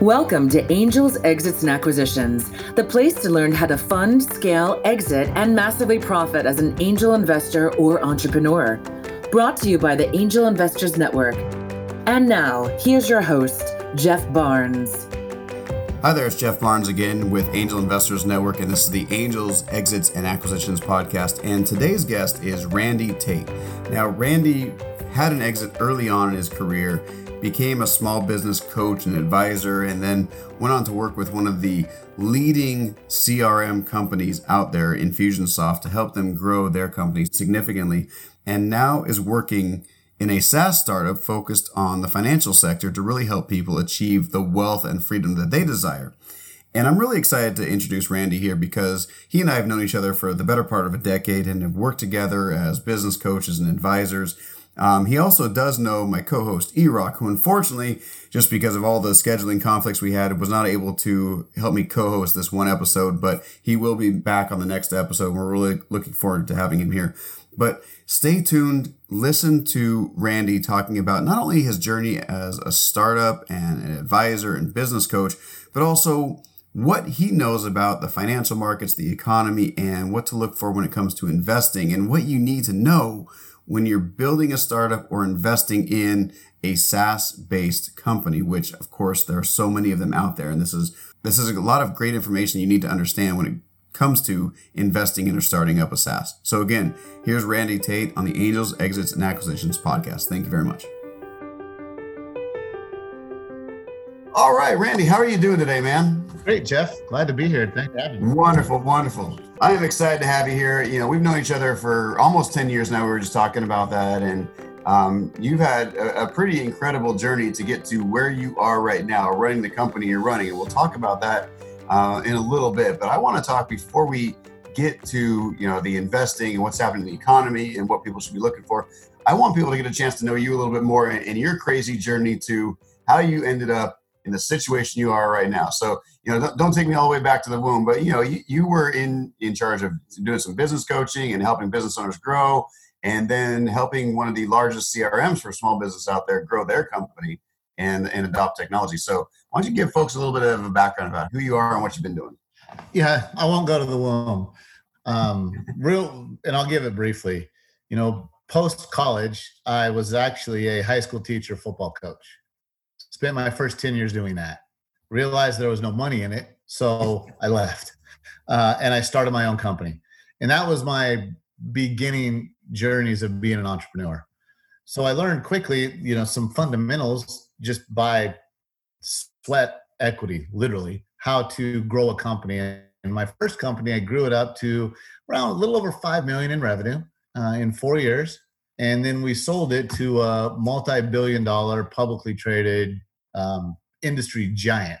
Welcome to Angels Exits and Acquisitions, the place to learn how to fund, scale, exit, and massively profit as an angel investor or entrepreneur. Brought to you by the Angel Investors Network. And now, here's your host, Jeff Barnes. Hi there, it's Jeff Barnes again with Angel Investors Network, and this is the Angels Exits and Acquisitions podcast. And today's guest is Randy Tate. Now, Randy had an exit early on in his career, became a small business coach and advisor, and then went on to work with one of the leading CRM companies out there, Infusionsoft, to help them grow their company significantly, and now is working in a SaaS startup focused on the financial sector to really help people achieve the wealth and freedom that they desire. And I'm really excited to introduce Randy here because he and I have known each other for the better part of a decade and have worked together as business coaches and advisors. He also does know my co-host, E-Rock, who unfortunately, just because of all the scheduling conflicts we had, was not able to help me co-host this one episode, but he will be back on the next episode. We're really looking forward to having him here. But stay tuned, listen to Randy talking about not only his journey as a startup and an advisor and business coach, but also what he knows about the financial markets, the economy, and what to look for when it comes to investing and what you need to know when you're building a startup or investing in a SaaS-based company, which, of course, there are so many of them out there. And this is a lot of great information you need to understand when it comes to investing in or starting up a SaaS. So again, here's Randy Tate on the Angels, Exits, and Acquisitions podcast. Thank you very much. All right, Randy, how are you doing today, man? Great, Jeff. Glad to be here. Thanks for having me. Wonderful, wonderful. I am excited to have you here. You know, we've known each other for almost 10 years now. We were just talking about that. And you've had a pretty incredible journey to get to where you are right now, running the company you're running. And we'll talk about that in a little bit. But I want to talk before we get to, you know, the investing and what's happening in the economy and what people should be looking for. I want people to get a chance to know you a little bit more and your crazy journey to how you ended up in the situation you are right now. So, you know, don't take me all the way back to the womb, but, you know, you were in charge of doing some business coaching and helping business owners grow, and then helping one of the largest CRMs for small business out there grow their company and adopt technology. So why don't you give folks a little bit of a background about who you are and what you've been doing? Yeah, I won't go to the womb. And I'll give it briefly. You know, post-college, I was actually a high school teacher, football coach. Spent my first 10 years doing that. Realized there was no money in it, so I left. And I started my own company. And that was my beginning journeys of being an entrepreneur. So I learned quickly, you know, some fundamentals just by sweat equity, literally, how to grow a company. And my first company, I grew it up to around a little over $5 million in revenue in 4 years. And then we sold it to a multi-billion dollar publicly traded industry giant.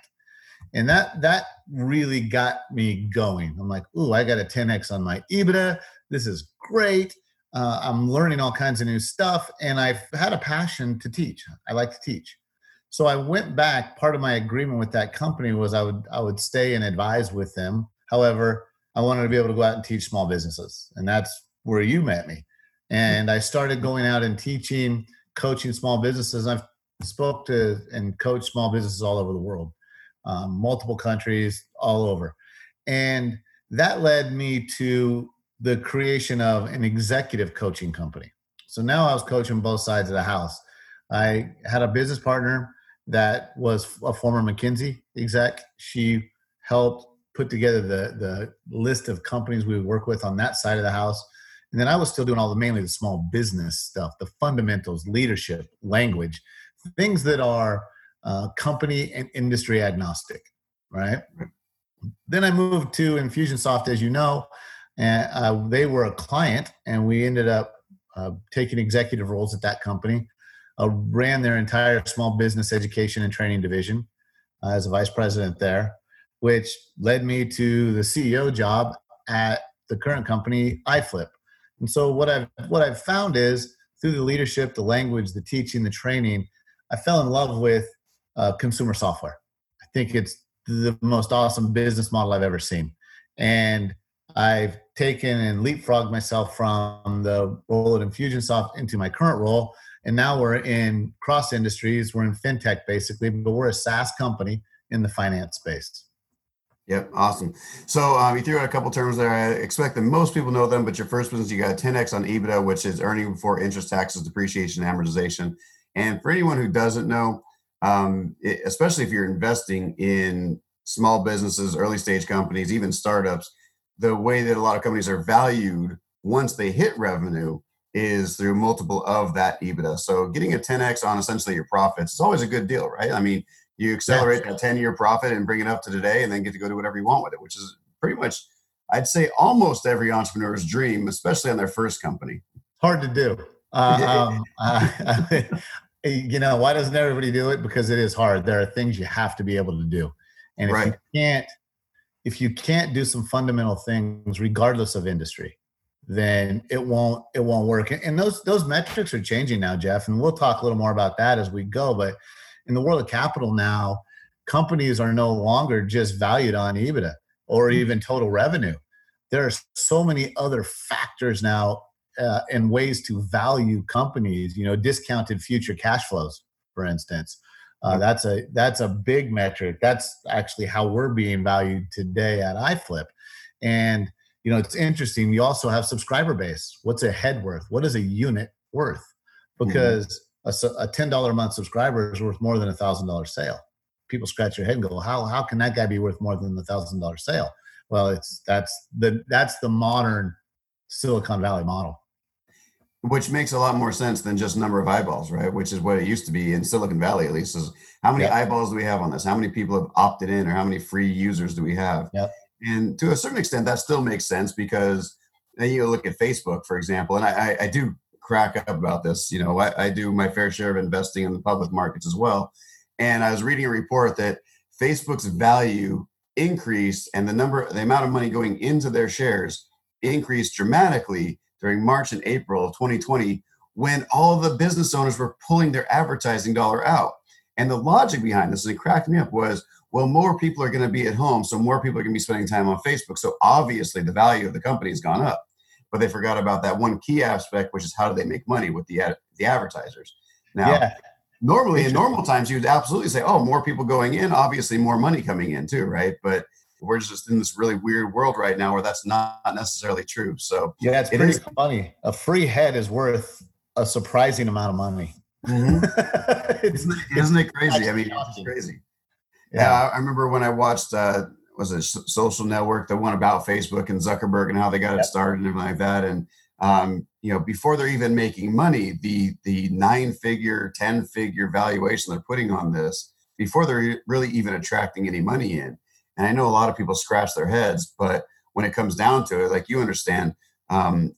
And that really got me going. I'm like, ooh, I got a 10X on my EBITDA. This is great. I'm learning all kinds of new stuff. And I've had a passion to teach. I like to teach. So I went back. Part of my agreement with that company was I would stay and advise with them. However, I wanted to be able to go out and teach small businesses. And that's where you met me. And I started going out and teaching, coaching small businesses. I've spoke to and coached small businesses all over the world, multiple countries, all over. And that led me to the creation of an executive coaching company. So now I was coaching both sides of the house. I had a business partner that was a former McKinsey exec. She helped put together the list of companies we would work with on that side of the house. And then I was still doing all mainly the small business stuff, the fundamentals, leadership, language, things that are company and industry agnostic, right? Then I moved to Infusionsoft, as you know, and they were a client, and we ended up taking executive roles at that company. Ran their entire small business education and training division as a vice president there, which led me to the CEO job at the current company, iFlip. And so what I've found is through the leadership, the language, the teaching, the training, I fell in love with consumer software. I think it's the most awesome business model I've ever seen. And I've taken and leapfrogged myself from the role at Infusionsoft into my current role. And now we're in cross industries. We're in fintech, basically, but we're a SaaS company in the finance space. Yep. Awesome. So you threw out a couple terms there. I expect that most people know them, but your first business, you got a 10X on EBITDA, which is earning before interest, taxes, depreciation, and amortization. And for anyone who doesn't know, especially if you're investing in small businesses, early stage companies, even startups, the way that a lot of companies are valued once they hit revenue is through multiple of that EBITDA. So getting a 10X on essentially your profits is always a good deal, right? I mean, you accelerate that 10-year profit and bring it up to today and then get to go do whatever you want with it, which is pretty much, I'd say, almost every entrepreneur's dream, especially on their first company. Hard to do. You know, why doesn't everybody do it? Because it is hard. There are things you have to be able to do. And if you can't do some fundamental things, regardless of industry, then it won't work. And those metrics are changing now, Jeff. And we'll talk a little more about that as we go. But in the world of capital now, companies are no longer just valued on EBITDA or even total revenue. There are so many other factors now and ways to value companies. You know, discounted future cash flows, for instance. That's a big metric. That's actually how we're being valued today at iFlip. And you know, it's interesting. You also have subscriber base. What's a head worth? What is a unit worth? Because a $10 a month subscriber is worth more than $1,000 sale. People scratch their head and go, how can that guy be worth more than $1,000 sale? Well, that's the modern Silicon Valley model. Which makes a lot more sense than just number of eyeballs, right? Which is what it used to be in Silicon Valley, at least, is how many eyeballs do we have on this? How many people have opted in, or how many free users do we have? Yep. And to a certain extent, that still makes sense, because then you look at Facebook, for example, and I do crack up about this. You know, I do my fair share of investing in the public markets as well. And I was reading a report that Facebook's value increased and the amount of money going into their shares increased dramatically during March and April of 2020, when all the business owners were pulling their advertising dollar out. And the logic behind this, and it cracked me up, was, well, more people are going to be at home, so more people are going to be spending time on Facebook. So obviously the value of the company has gone up. But they forgot about that one key aspect, which is how do they make money with the advertisers. Now, normally in normal times, you would absolutely say, oh, more people going in, obviously more money coming in too, right? But we're just in this really weird world right now where that's not necessarily true. So yeah, it's pretty funny. A free head is worth a surprising amount of money. Isn't it crazy? I mean, it's crazy. Yeah, I remember when I watched, was it Social Network, the one about Facebook and Zuckerberg and how they got it started and everything like that. And, you know, before they're even making money, the 9-figure, 10-figure valuation they're putting on this, before they're really even attracting any money in. And I know a lot of people scratch their heads, but when it comes down to it, like you understand,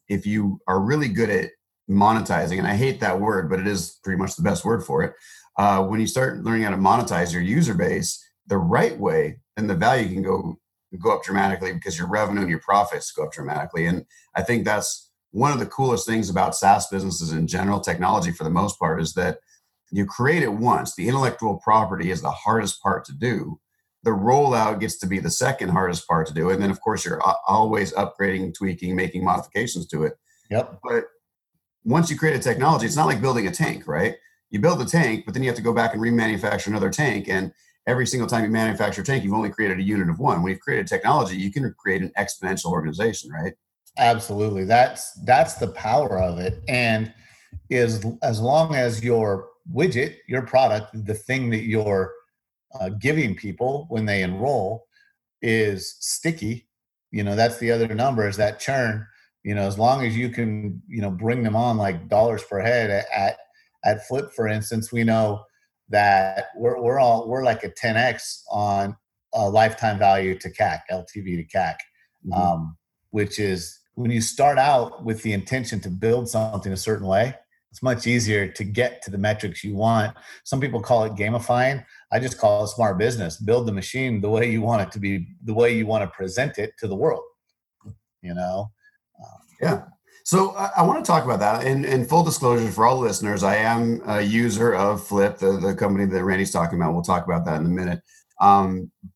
if you are really good at monetizing, and I hate that word, but it is pretty much the best word for it. When you start learning how to monetize your user base the right way, then the value can go up dramatically, because your revenue and your profits go up dramatically. And I think that's one of the coolest things about SaaS businesses in general, technology for the most part, is that you create it once. The intellectual property is the hardest part to do. The rollout gets to be the second hardest part to do. And then, of course, you're always upgrading, tweaking, making modifications to it. Yep. But once you create a technology, it's not like building a tank, right? You build the tank, but then you have to go back and remanufacture another tank. And every single time you manufacture a tank, you've only created a unit of one. When you've created technology, you can create an exponential organization, right? Absolutely. That's the power of it. And is as long as your widget, your product, the thing that you're giving people when they enroll is sticky, you know, that's the other number, is that churn. You know, as long as you can, you know, bring them on like dollars per head at Flip, for instance, we know that we're like a 10X on a lifetime value to CAC, LTV to CAC, which is when you start out with the intention to build something a certain way, it's much easier to get to the metrics you want. Some people call it gamifying. I just call it smart business. Build the machine the way you want it to be, the way you want to present it to the world, you know? Yeah. So I want to talk about that. And full disclosure for all listeners, I am a user of Flip, the company that Randy's talking about. We'll talk about that in a minute.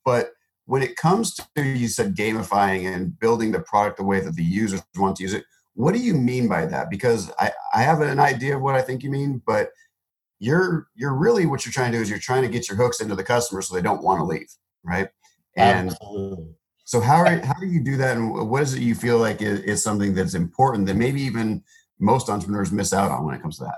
But when it comes to, you said gamifying and building the product the way that the users want to use it, what do you mean by that? Because I have an idea of what I think you mean, but you're really what you're trying to do is you're trying to get your hooks into the customer so they don't want to leave, right? And absolutely. So how do you do that? And what is it you feel like is something that's important that maybe even most entrepreneurs miss out on when it comes to that?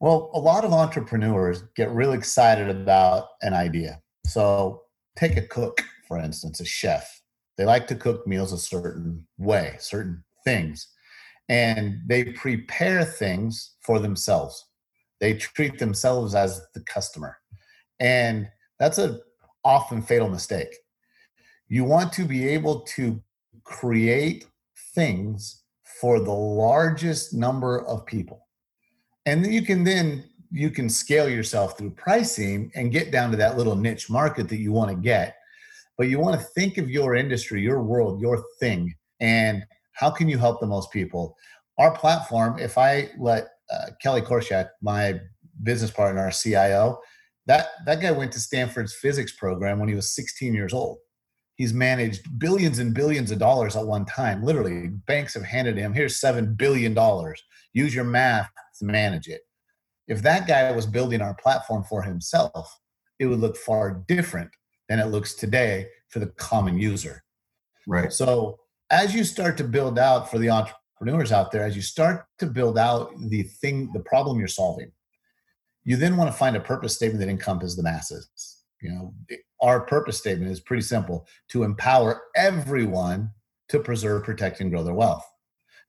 Well, a lot of entrepreneurs get really excited about an idea. So take a cook, for instance, a chef. They like to cook meals a certain way, certain things, and they prepare things for themselves. They treat themselves as the customer. And that's an often fatal mistake. You want to be able to create things for the largest number of people. And then you can scale yourself through pricing and get down to that little niche market that you want to get. But you want to think of your industry, your world, your thing, and how can you help the most people? Our platform, if I let Kelly Korshak, my business partner, our CIO, that guy went to Stanford's physics program when he was 16 years old. He's managed billions and billions of dollars at one time. Literally, banks have handed him, here's $7 billion. Use your math to manage it. If that guy was building our platform for himself, it would look far different than it looks today for the common user. Right. So as you start to build out for the entrepreneurs out there, as you start to build out the thing, the problem you're solving, you then want to find a purpose statement that encompasses the masses. You know, our purpose statement is pretty simple: to empower everyone to preserve, protect, and grow their wealth.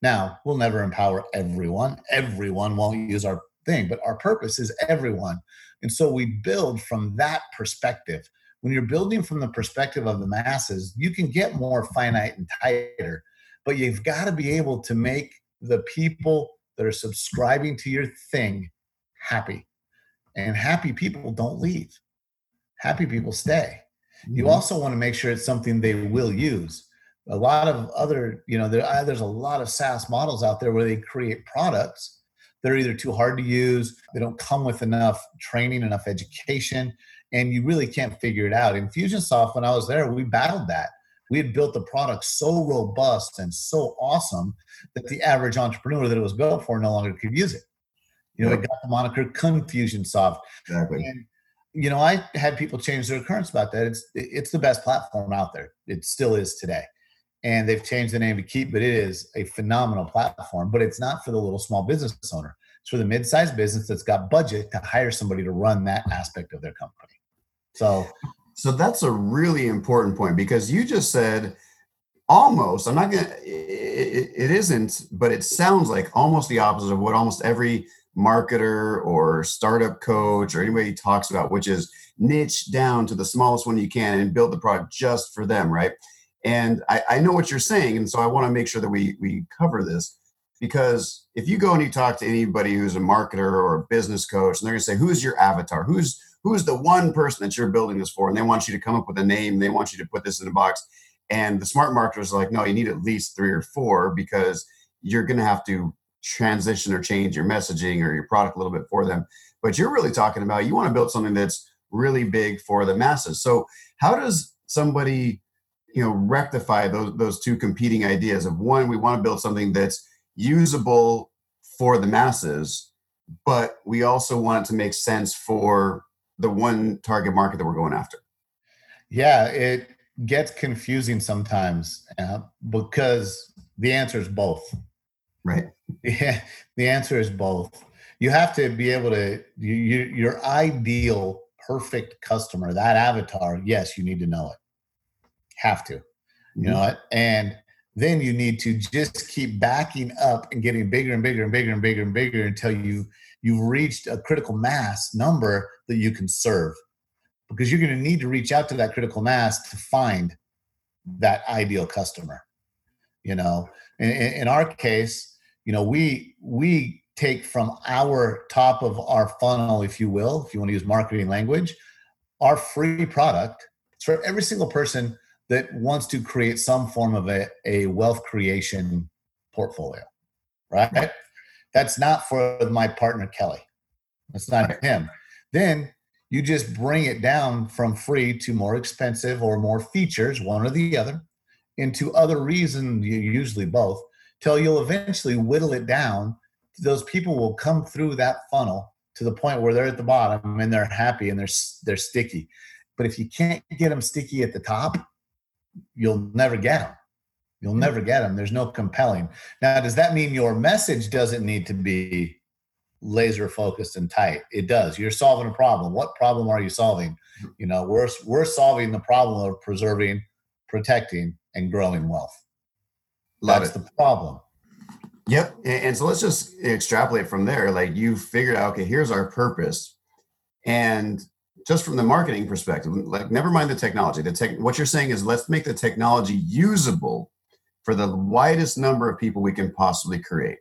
Now, we'll never empower everyone. Everyone won't use our thing, but our purpose is everyone. And so we build from that perspective. When you're building from the perspective of the masses, you can get more finite and tighter, but you've got to be able to make the people that are subscribing to your thing happy. And happy people don't leave. Happy people stay. You also want to make sure it's something they will use. A lot of other, you know, there's a lot of SaaS models out there where they create products that are either too hard to use, they don't come with enough training, enough education, and you really can't figure it out. Infusionsoft, when I was there, we battled that. We had built the product so robust and so awesome that the average entrepreneur that it was built for no longer could use it. You know, it got the moniker Confusionsoft. Exactly. And, you know, I had people change their currents about that. It's the best platform out there. It still is today. And they've changed the name to keep, but it is a phenomenal platform. But it's not for the little small business owner. It's for the mid-sized business that's got budget to hire somebody to run that aspect of their company. So that's a really important point, because you just said almost, it isn't, but it sounds like almost the opposite of what almost every marketer or startup coach or anybody talks about, which is niche down to the smallest one you can and build the product just for them, right? And I know what you're saying, and so I want to make sure that we cover this, because if you go and you talk to anybody who's a marketer or a business coach, and they're going to say, who's your avatar? Who's the one person that you're building this for? And they want you to come up with a name. They want you to put this in a box. And the smart marketers are like, no, you need at least 3 or 4, because you're going to have to transition or change your messaging or your product a little bit for them. But you're really talking about, you want to build something that's really big for the masses. So how does somebody, you know, rectify those two competing ideas of, one, we want to build something that's usable for the masses, but we also want it to make sense for the one target market that we're going after? Yeah, it gets confusing sometimes because the answer is both. Right. Yeah, the answer is both. You have to be able to, your ideal perfect customer, that avatar, yes, you need to know it. Have to, you know it. And then you need to just keep backing up and getting bigger and bigger and bigger and bigger and bigger until you've reached a critical mass number that you can serve, because you're going to need to reach out to that critical mass to find that ideal customer. You know, in our case, you know, we take from our top of our funnel, if you will, if you want to use marketing language, our free product. It's for every single person that wants to create some form of a wealth creation portfolio, right? That's not for my partner, Kelly. That's not him. Then you just bring it down from free to more expensive or more features, one or the other, into other reasons, usually both, till you'll eventually whittle it down. Those people will come through that funnel to the point where they're at the bottom and they're happy and they're sticky. But if you can't get them sticky at the top, you'll never get them. You'll never get them. There's no compelling. Now, does that mean your message doesn't need to be laser focused and tight? It does. You're solving a problem. What problem are you solving? You know, we're solving the problem of preserving, protecting, and growing wealth. That's the problem. Yep. And so let's just extrapolate from there. Like, you figured out, okay, here's our purpose. And just from the marketing perspective, like, never mind the technology, what you're saying is, let's make the technology usable for the widest number of people we can possibly create.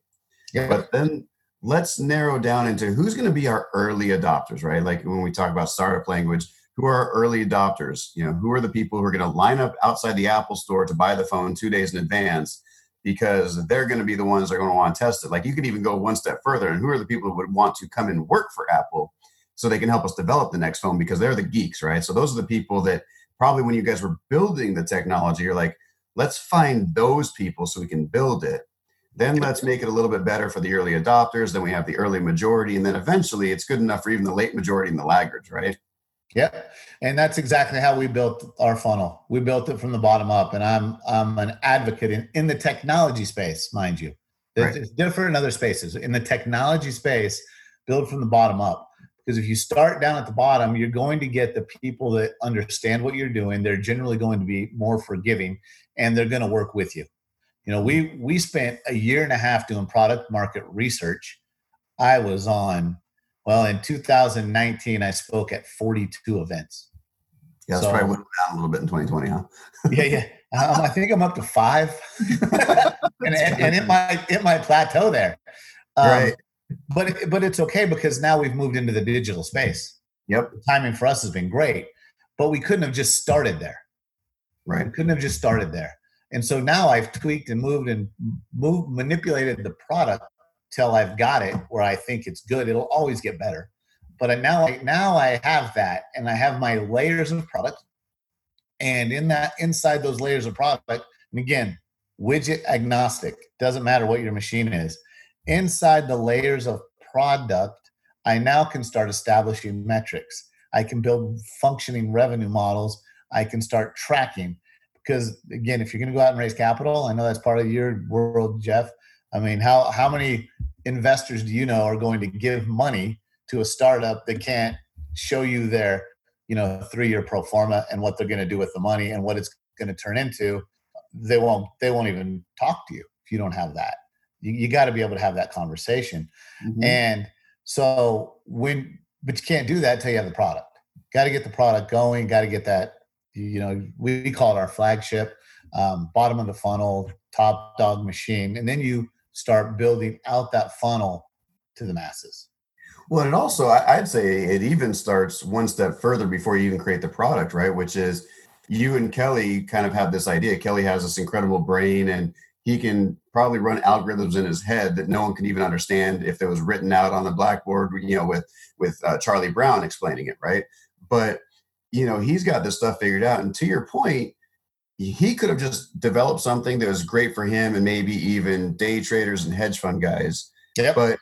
Yep. But then let's narrow down into who's going to be our early adopters, right? Like, when we talk about startup language, who are our early adopters? You know, who are the people who are going to line up outside the Apple store to buy the phone 2 days in advance, because they're going to be the ones that are going to want to test it. Like, you could even go one step further, and who are the people who would want to come and work for Apple so they can help us develop the next phone, because they're the geeks, right? So those are the people that probably, when you guys were building the technology, you're like, let's find those people so we can build it. Then let's make it a little bit better for the early adopters. Then we have the early majority. And then eventually it's good enough for even the late majority and the laggards, right? Yeah. And that's exactly how we built our funnel. We built it from the bottom up. And I'm an advocate in the technology space, mind you. It's different in other spaces. In the technology space, build from the bottom up. Because if you start down at the bottom, you're going to get the people that understand what you're doing. They're generally going to be more forgiving, and they're going to work with you. You know, we spent a year and a half doing product market research. I was on... Well, in 2019, I spoke at 42 events. Yeah, that's probably went down a little bit in 2020, huh? Yeah. I think I'm up to 5, and it might plateau there. Right. But it's okay, because now we've moved into the digital space. Yep. The timing for us has been great, but we couldn't have just started there. Right. We couldn't have just started there, and so now I've tweaked and moved, manipulated the product till I've got it where I think it's good. It'll always get better. But now I have that, and I have my layers of product. And inside those layers of product, and again, widget agnostic, doesn't matter what your machine is. Inside the layers of product, I now can start establishing metrics. I can build functioning revenue models. I can start tracking. Because again, if you're going to go out and raise capital, I know that's part of your world, Jeff. I mean, how many investors do you know are going to give money to a startup that can't show you their, 3-year pro forma and what they're going to do with the money and what it's going to turn into? They won't even talk to you if you don't have that. You got to be able to have that conversation. Mm-hmm. And so but you can't do that until you have the product. Got to get the product going. Got to get that, we call it our flagship, bottom of the funnel, top dog machine. And then you start building out that funnel to the masses. Well, and also, I'd say it even starts one step further before you even create the product, right? Which is, you and Kelly kind of have this idea. Kelly has this incredible brain, and he can probably run algorithms in his head that no one can even understand if it was written out on the blackboard, with Charlie Brown explaining it, right? But, he's got this stuff figured out. And to your point, he could have just developed something that was great for him and maybe even day traders and hedge fund guys. Yep. But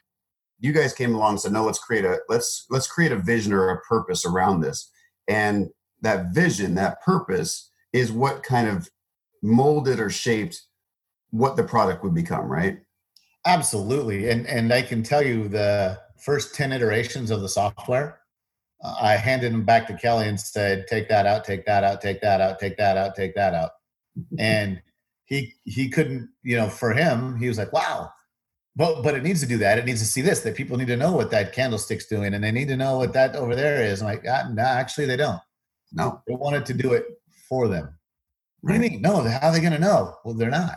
you guys came along and said, no, let's create a vision or a purpose around this. And that vision, that purpose, is what kind of molded or shaped what the product would become, right? Absolutely. And I can tell you, the first 10 iterations of the software, I handed them back to Kelly and said, take that out, take that out, take that out, take that out, take that out. And he couldn't, for him, he was like, wow, but it needs to do that. It needs to see this, that people need to know what that candlestick's doing, and they need to know what that over there is. I'm like, no, actually they don't. No. They wanted to do it for them. Right. What do you mean? No, how are they going to know? Well, they're not.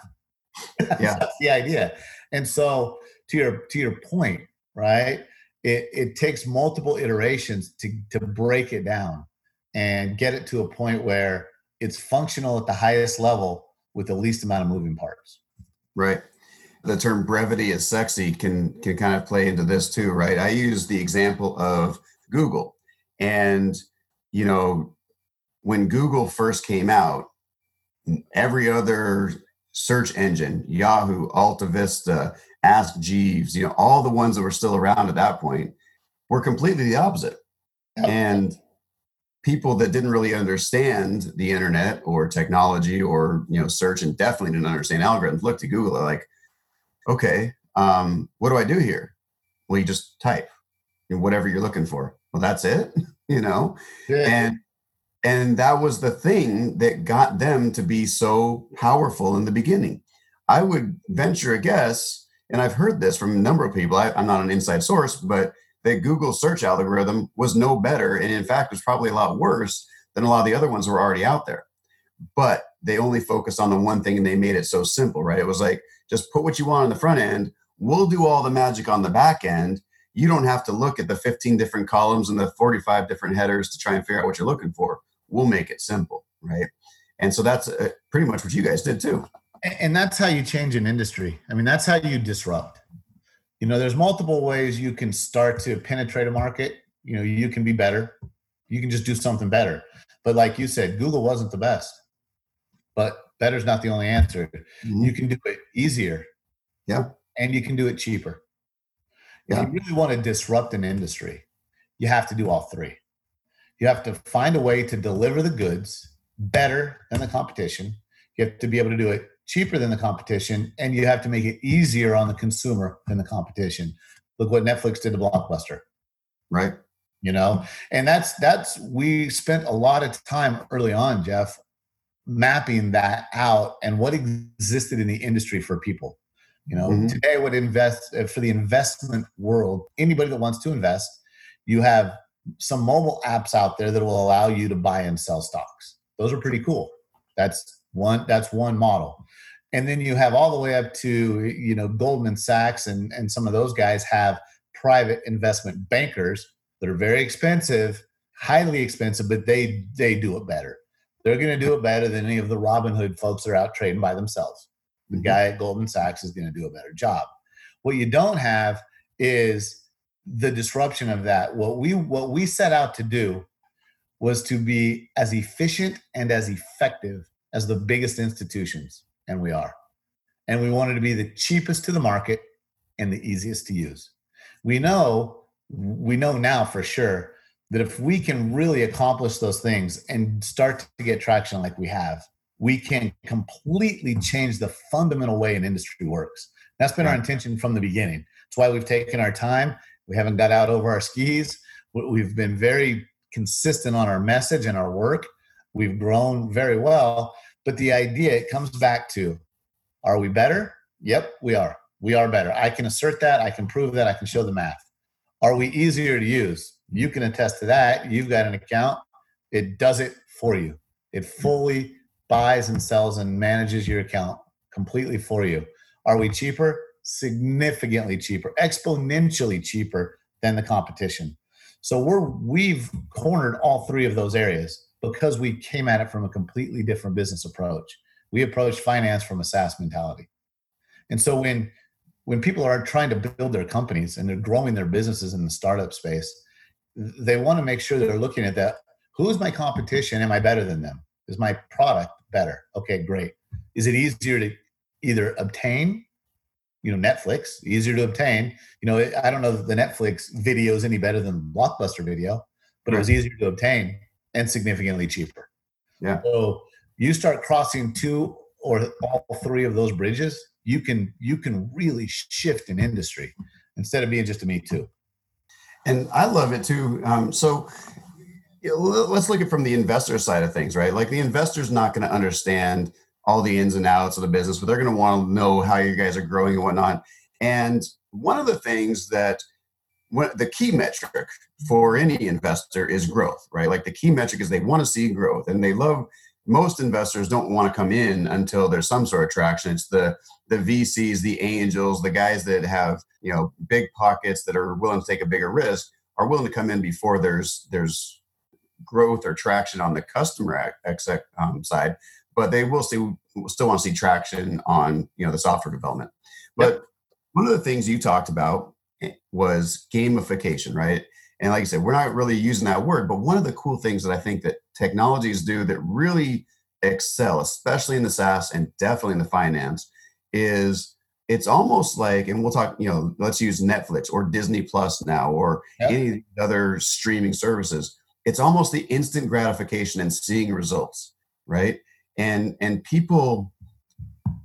Yeah. That's the idea. And so to your point, right? It takes multiple iterations to break it down and get it to a point where it's functional at the highest level with the least amount of moving parts. Right. The term brevity is sexy can kind of play into this too, right? I use the example of Google. And, when Google first came out, every other search engine, Yahoo, AltaVista, Ask Jeeves, all the ones that were still around at that point, were completely the opposite. And people that didn't really understand the internet or technology or, you know, search, and definitely didn't understand algorithms, looked to Google like, okay, what do I do here? Well, you just type whatever you're looking for. Well, that's it, you know? Yeah. And that was the thing that got them to be so powerful in the beginning. I would venture a guess, and I've heard this from a number of people, I'm not an inside source, but that Google search algorithm was no better, and in fact, was probably a lot worse than a lot of the other ones that were already out there. But they only focused on the one thing, and they made it so simple, right? It was like, just put what you want on the front end. We'll do all the magic on the back end. You don't have to look at the 15 different columns and the 45 different headers to try and figure out what you're looking for. We'll make it simple, right? And so that's pretty much what you guys did too. And that's how you change an industry. I mean, that's how you disrupt. You know, there's multiple ways you can start to penetrate a market. You know, you can be better. You can just do something better. But like you said, Google wasn't the best. But better's not the only answer. Mm-hmm. You can do it easier. Yeah. And you can do it cheaper. Yeah. If you really want to disrupt an industry, you have to do all three. You have to find a way to deliver the goods better than the competition. You have to be able to do it cheaper than the competition, and you have to make it easier on the consumer than the competition. Look what Netflix did to Blockbuster. Right. You know, and that's we spent a lot of time early on, Jeff, mapping that out and what existed in the industry for people. You know, today would invest for the investment world, anybody that wants to invest, you have some mobile apps out there that will allow you to buy and sell stocks. Those are pretty cool. That's one model. And then you have all the way up to, you know, Goldman Sachs and some of those guys have private investment bankers that are very expensive, highly expensive, but they do it better. They're going to do it better than any of the Robinhood folks that are out trading by themselves. The guy at Goldman Sachs is going to do a better job. What you don't have is the disruption of that. What we set out to do was to be as efficient and as effective as the biggest institutions, and we are. And we wanted to be the cheapest to the market and the easiest to use. We know now for sure that if we can really accomplish those things and start to get traction like we have, we can completely change the fundamental way an industry works. That's been our intention from the beginning. That's why we've taken our time. We haven't got out over our skis. We've been very consistent on our message and our work. We've grown very well. But the idea, it comes back to, are we better? Yep, we are. We are better. I can assert that. I can prove that. I can show the math. Are we easier to use? You can attest to that. You've got an account. It does it for you. It fully buys and sells and manages your account completely for you. Are we cheaper? Significantly cheaper, exponentially cheaper than the competition. So we've cornered all three of those areas because we came at it from a completely different business approach. We approached finance from a SaaS mentality. And so when people are trying to build their companies and they're growing their businesses in the startup space, they want to make sure they're looking at that. Who's my competition? Am I better than them? Is my product better? Okay, great. Is it easier to either obtain? You know, Netflix, easier to obtain. You know, I don't know if the Netflix video is any better than the Blockbuster video, but it was easier to obtain and significantly cheaper. Yeah. So you start crossing two or all three of those bridges, you can really shift an industry instead of being just a me too. And I love it too. So let's look at from the investor side of things, right? Like the investor's not going to understand all the ins and outs of the business, but they're going to want to know how you guys are growing and whatnot. And one of the things that the key metric for any investor is growth, right? Like the key metric is they want to see growth, and most investors don't want to come in until there's some sort of traction. It's the VCs, the angels, the guys that have, you know, big pockets that are willing to take a bigger risk are willing to come in before there's growth or traction on the customer side. But they will still want to see traction on, you know, the software development. But one of the things you talked about was gamification, right? And like I said, we're not really using that word, but one of the cool things that I think that technologies do that really excel, especially in the SaaS and definitely in the finance, is it's almost like, and we'll talk, you know, let's use Netflix or Disney Plus now, or any of these other streaming services. It's almost the instant gratification and seeing results, right? And people,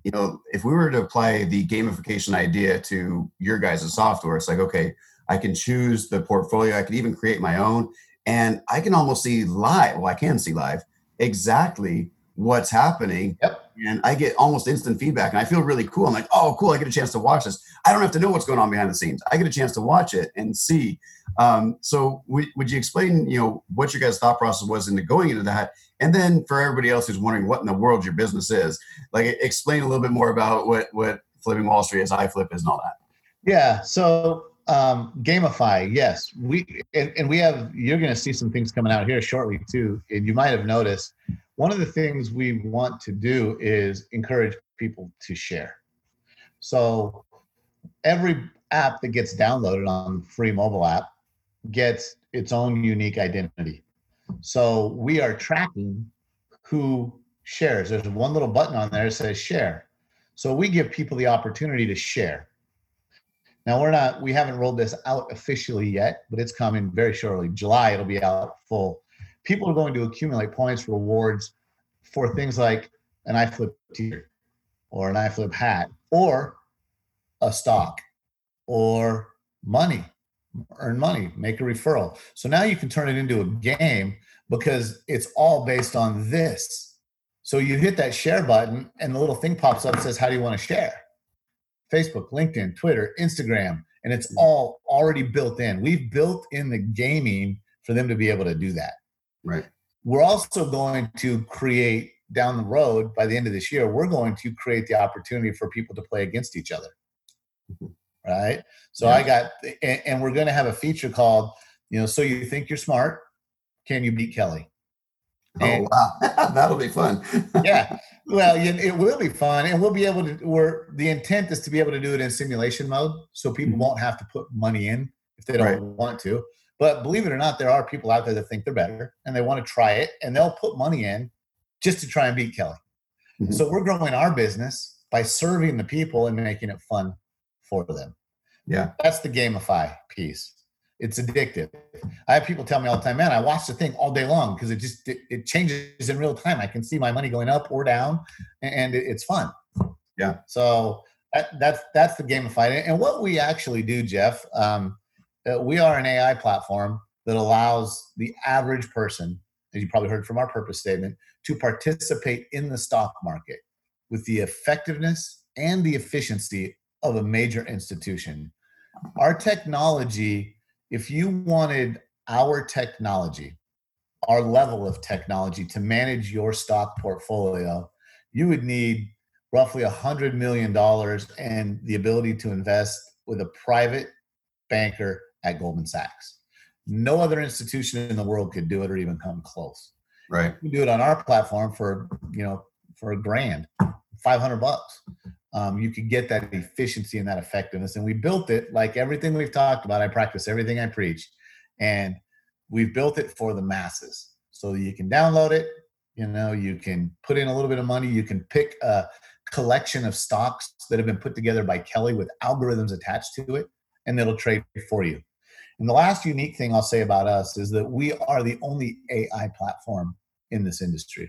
you know, if we were to apply the gamification idea to your guys' software, it's like, okay, I can choose the portfolio. I can even create my own, and I can almost see live. Well, I can see live exactly what's happening. Yep. And I get almost instant feedback, and I feel really cool. I'm like, oh, cool. I get a chance to watch this. I don't have to know what's going on behind the scenes. I get a chance to watch it and see. So would you explain, you know, what your guys' thought process was into going into that? And then for everybody else who's wondering what in the world your business is, like, explain a little bit more about what Flipping Wall Street is, iFlip is, and all that. Yeah. So gamify. Yes. We have, you're going to see some things coming out here shortly too. And you might have noticed, one of the things we want to do is encourage people to share. So every app that gets downloaded on the free mobile app gets its own unique identity. So we are tracking who shares. There's one little button on there that says share. So we give people the opportunity to share. Now we haven't rolled this out officially yet, but it's coming very shortly. July, it'll be out full. People are going to accumulate points, rewards for things like an iFlip t-shirt or an iFlip hat or a stock or money, earn money, make a referral. So now you can turn it into a game because it's all based on this. So you hit that share button and the little thing pops up and says, how do you want to share? Facebook, LinkedIn, Twitter, Instagram, and it's all already built in. We've built in the gaming for them to be able to do that. Right. We're also going to create down the road, by the end of this year, we're going to create the opportunity for people to play against each other. Mm-hmm. Right. So yeah. And we're going to have a feature called, you know, so you think you're smart. Can you beat Kelly? And, oh, wow. That'll be fun. Yeah. Well, it will be fun. And we'll be able to, the intent is to be able to do it in simulation mode. So people won't have to put money in if they don't want to. But believe it or not, there are people out there that think they're better and they want to try it, and they'll put money in just to try and beat Kelly. Mm-hmm. So we're growing our business by serving the people and making it fun for them. Yeah. That's the gamify piece. It's addictive. I have people tell me all the time, man, I watch the thing all day long because it changes in real time. I can see my money going up or down, and it's fun. Yeah. So that's the gamify. And what we actually do, Jeff, we are an AI platform that allows the average person, as you probably heard from our purpose statement, to participate in the stock market with the effectiveness and the efficiency of a major institution. Our technology, if you wanted our technology, our level of technology to manage your stock portfolio, you would need roughly $100 million and the ability to invest with a private banker at Goldman Sachs. No other institution in the world could do it or even come close. Right. You can do it on our platform for $1,000, $500. You could get that efficiency and that effectiveness. And we built it like everything we've talked about. I practice everything I preach, and we've built it for the masses so that you can download it. You know, you can put in a little bit of money. You can pick a collection of stocks that have been put together by Kelly with algorithms attached to it, and it'll trade for you. And the last unique thing I'll say about us is that we are the only AI platform in this industry.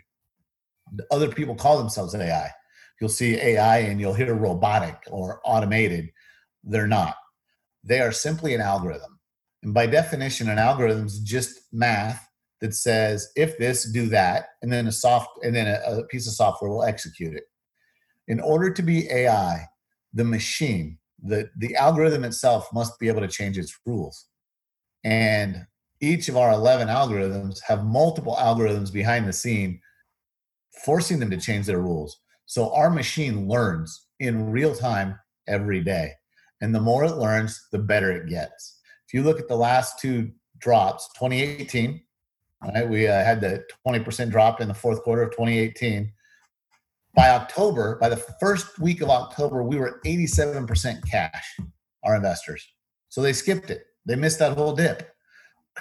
Other people call themselves AI. You'll see AI and you'll hear robotic or automated. They're not. They are simply an algorithm. And by definition, an algorithm is just math that says, if this, do that, and then a piece of software will execute it. In order to be AI, the machine, the algorithm itself must be able to change its rules. And each of our 11 algorithms have multiple algorithms behind the scene, forcing them to change their rules. So our machine learns in real time every day. And the more it learns, the better it gets. If you look at the last two drops, 2018, right, we had the 20% drop in the fourth quarter of 2018. By the first week of October, we were 87% cash, our investors. So they skipped it. They missed that whole dip.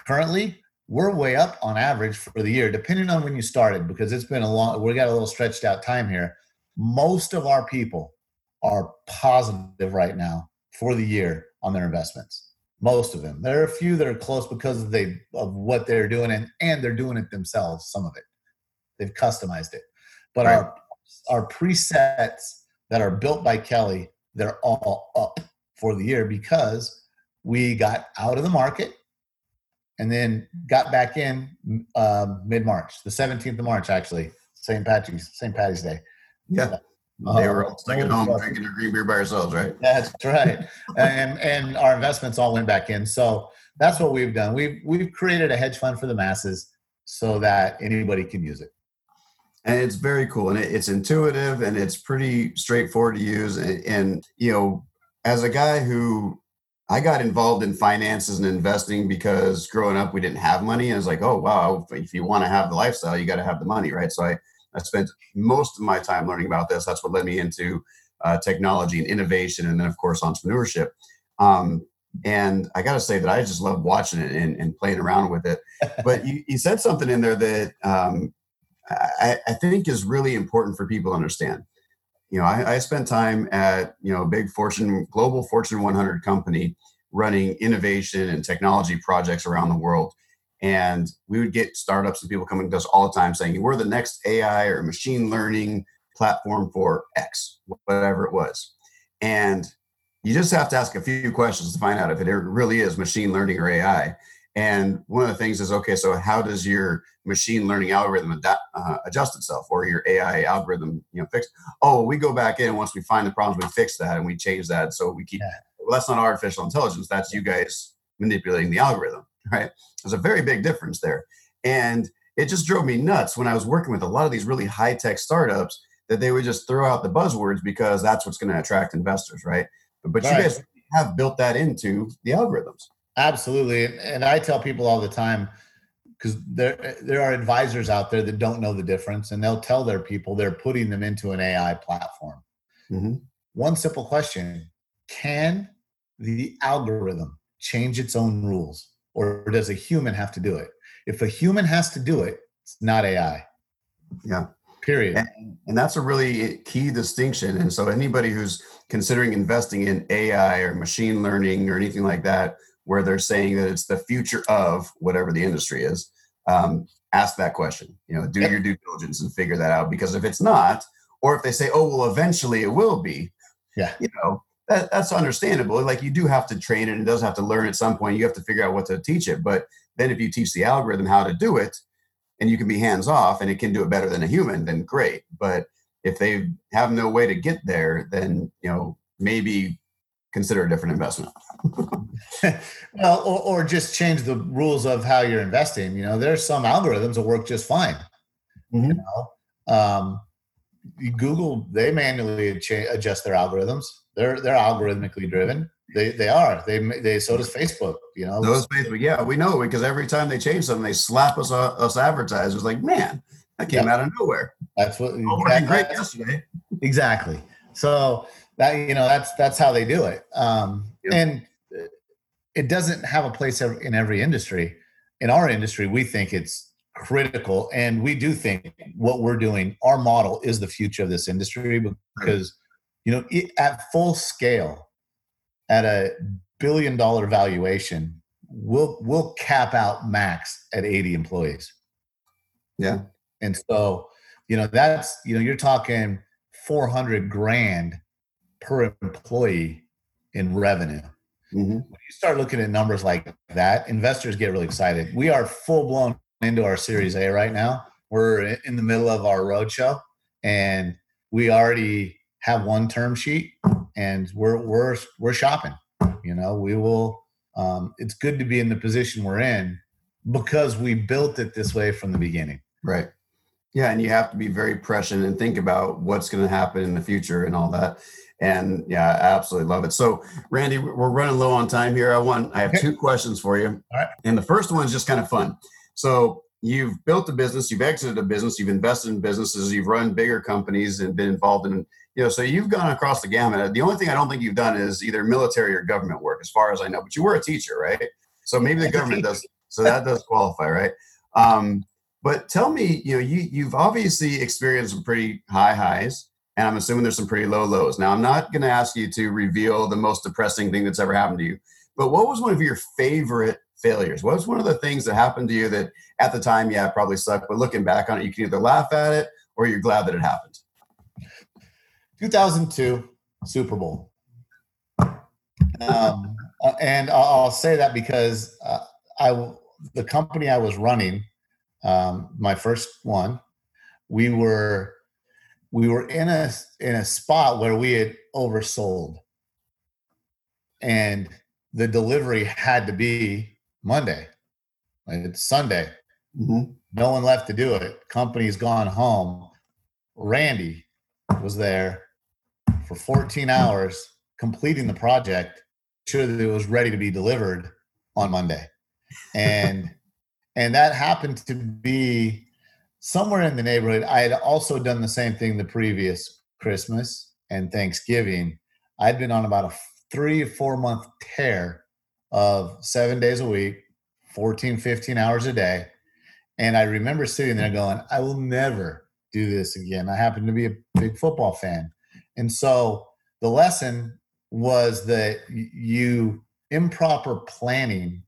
Currently, we're way up on average for the year, depending on when you started, because we got a little stretched out time here. Most of our people are positive right now for the year on their investments. Most of them. There are a few that are close because of what they're doing and they're doing it themselves, some of it. They've customized it. But right. our presets that are built by Kelly, they're all up for the year because we got out of the market and then got back in mid-March, the 17th of March, actually, St. Patty's Day. Yeah. They were all staying at home, drinking a green beer by ourselves, right? That's right. and our investments all went back in. So that's what we've done. We've created a hedge fund for the masses so that anybody can use it. And it's very cool. And it's intuitive and it's pretty straightforward to use. And you know, as a guy who I got involved in finances and investing because growing up, we didn't have money. And it's like, oh, wow, if you want to have the lifestyle, you got to have the money, right? So I spent most of my time learning about this. That's what led me into technology and innovation, and then, of course, entrepreneurship. And I got to say that I just love watching it and playing around with it. But you said something in there that I think is really important for people to understand. You know, I spent time at, you know, a big global Fortune 100 company running innovation and technology projects around the world. And we would get startups and people coming to us all the time saying, we're the next AI or machine learning platform for X, whatever it was. And you just have to ask a few questions to find out if it really is machine learning or AI. And one of the things is, okay, so how does your machine learning algorithm adjust itself, or your AI algorithm, you know, fix? Oh, we go back in once we find the problems, we fix that and we change that. So we keep, well, that's not artificial intelligence. That's you guys manipulating the algorithm. Right. There's a very big difference there. And it just drove me nuts when I was working with a lot of these really high tech startups that they would just throw out the buzzwords because that's what's going to attract investors. Right. But right. You guys have built that into the algorithms. Absolutely. And I tell people all the time, because there are advisors out there that don't know the difference, and they'll tell their people they're putting them into an AI platform. Mm-hmm. One simple question. Can the algorithm change its own rules? Or does a human have to do it? If a human has to do it, it's not AI. Yeah. Period. And that's a really key distinction. And so anybody who's considering investing in AI or machine learning or anything like that, where they're saying that it's the future of whatever the industry is, ask that question. You know, do your due diligence and figure that out. Because if it's not, or if they say, oh, well, eventually it will be, yeah, you know, that's understandable. Like, you do have to train it and it does have to learn at some point. You have to figure out what to teach it. But then if you teach the algorithm how to do it and you can be hands off and it can do it better than a human, then great. But if they have no way to get there, then, you know, maybe consider a different investment. Well, or just change the rules of how you're investing. You know, there's some algorithms that work just fine. Mm-hmm. You know, Google, they manually adjust their algorithms. They're algorithmically driven. They are. They so does Facebook. You know, so does Facebook. Yeah, we know, because every time they change something, they slap us advertisers. Like, man, that came out of nowhere. That's what. Working great yesterday. Exactly. So that, you know, that's how they do it. And it doesn't have a place in every industry. In our industry, we think it's critical, and we do think what we're doing, our model, is the future of this industry because. You know, at full scale, at a $1 billion valuation, we'll cap out max at 80 employees. Yeah. And so, you know, that's, you know, you're talking $400,000 per employee in revenue. Mm-hmm. When you start looking at numbers like that, investors get really excited. We are full blown into our Series A right now. We're in the middle of our roadshow, and we already have one term sheet, and we're shopping. You know, we will. It's good to be in the position we're in because we built it this way from the beginning. Right. Yeah, and you have to be very prescient and think about what's going to happen in the future and all that. And yeah, I absolutely love it. So, Randy, we're running low on time here. I have two questions for you. All right. And the first one's just kind of fun. So, you've built a business, you've exited a business, you've invested in businesses, you've run bigger companies and been involved in. You know, so you've gone across the gamut. The only thing I don't think you've done is either military or government work, as far as I know. But you were a teacher, right? So maybe the government does. So that does qualify, right? But tell me, you know, you've obviously experienced some pretty high highs, And I'm assuming there's some pretty low lows. Now, I'm not going to ask you to reveal the most depressing thing that's ever happened to you, but what was one of your favorite failures? What was one of the things that happened to you that at the time, yeah, it probably sucked, but looking back on it, you can either laugh at it or you're glad that it happened? 2002 Super Bowl. And I'll say that because the company I was running, my first one, we were in a spot where we had oversold, and the delivery had to be Monday. It's Sunday. Mm-hmm. No one left to do it. Company's gone home. Randy was there for 14 hours completing the project, sure that it was ready to be delivered on Monday. And that happened to be somewhere in the neighborhood. I had also done the same thing the previous Christmas and Thanksgiving. I'd been on about a 3 or 4 month tear of 7 days a week, 14, 15 hours a day. And I remember sitting there going, I will never do this again. I happen to be a big football fan. And so the lesson was that improper planning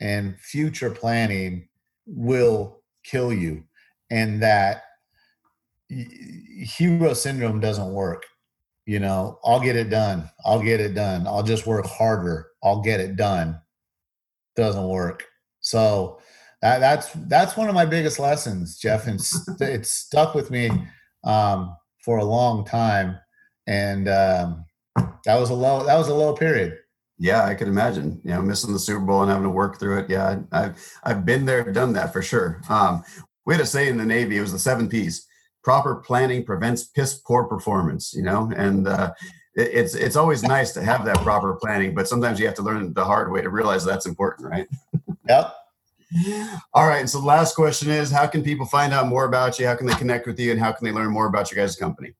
and future planning will kill you, and that hero syndrome doesn't work. You know, I'll get it done. I'll get it done. I'll just work harder. I'll get it done. Doesn't work. So that's one of my biggest lessons, Jeff, and it stuck with me for a long time. And that was a low period. Yeah, I could imagine, you know, missing the Super Bowl and having to work through it. Yeah, I've been there, done that for sure. We had a saying in the Navy, it was the 7 P's. Proper planning prevents piss poor performance, you know, and it's always nice to have that proper planning, but sometimes you have to learn the hard way to realize that's important, right? Yep. All right, and so the last question is, how can people find out more about you? How can they connect with you, and how can they learn more about your guys' company?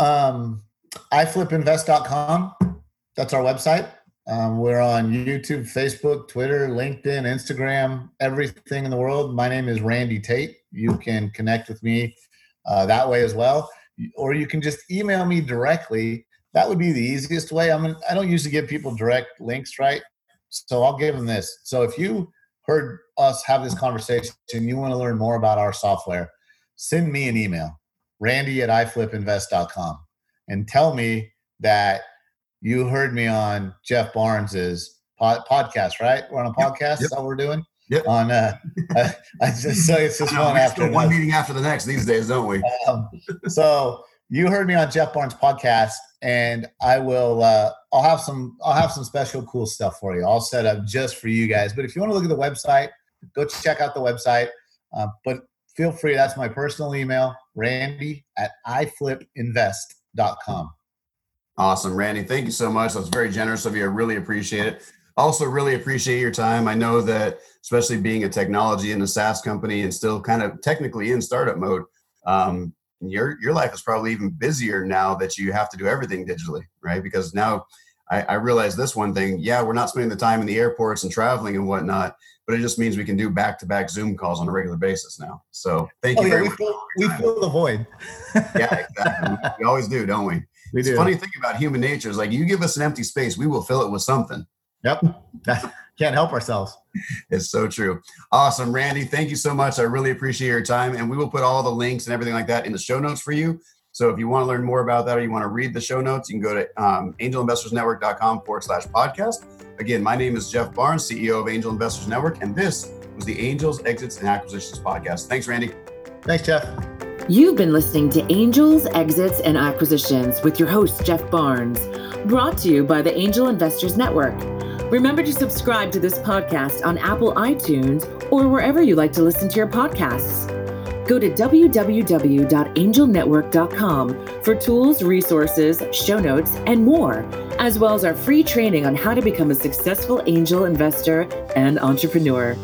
iFlipinvest.com. That's our website. We're on YouTube, Facebook, Twitter, LinkedIn, Instagram, everything in the world. My name is Randy Tate. You can connect with me that way as well. Or you can just email me directly. That would be the easiest way. I don't usually give people direct links, right? So I'll give them this. So if you heard us have this conversation and you want to learn more about our software, send me an email, randy@iflipinvest.com, and tell me that you heard me on Jeff Barnes's podcast, right? We're on a podcast. Yep. Is that what we're doing? Yep. On I just say it's just one after one meeting after the next these days, don't we? So you heard me on Jeff Barnes' podcast, and I will. I'll have some special cool stuff for you. I'll set up just for you guys. But if you want to look at the website, go check out the website. But feel free. That's my personal email, randy@iflipinvest.com. Awesome, Randy. Thank you so much. That's very generous of you. I really appreciate it. Also really appreciate your time. I know that especially being a technology and a SaaS company and still kind of technically in startup mode, your life is probably even busier now that you have to do everything digitally, right? Because now I realize this one thing. Yeah, we're not spending the time in the airports and traveling and whatnot, but it just means we can do back-to-back Zoom calls on a regular basis now. So thank you very much. We fill the void. Yeah, exactly. We always do, don't we? It's a funny thing about human nature is like, you give us an empty space, we will fill it with something. Yep. Can't help ourselves. It's so true. Awesome. Randy, thank you so much. I really appreciate your time. And we will put all the links and everything like that in the show notes for you. So if you want to learn more about that, or you want to read the show notes, you can go to angelinvestorsnetwork.com/podcast. Again, my name is Jeff Barnes, CEO of Angel Investors Network. And this was the Angels Exits and Acquisitions podcast. Thanks, Randy. Thanks, Jeff. You've been listening to Angels, Exits, and Acquisitions with your host, Jeff Barnes, brought to you by the Angel Investors Network. Remember to subscribe to this podcast on Apple iTunes or wherever you like to listen to your podcasts. Go to www.angelnetwork.com for tools, resources, show notes, and more, as well as our free training on how to become a successful angel investor and entrepreneur.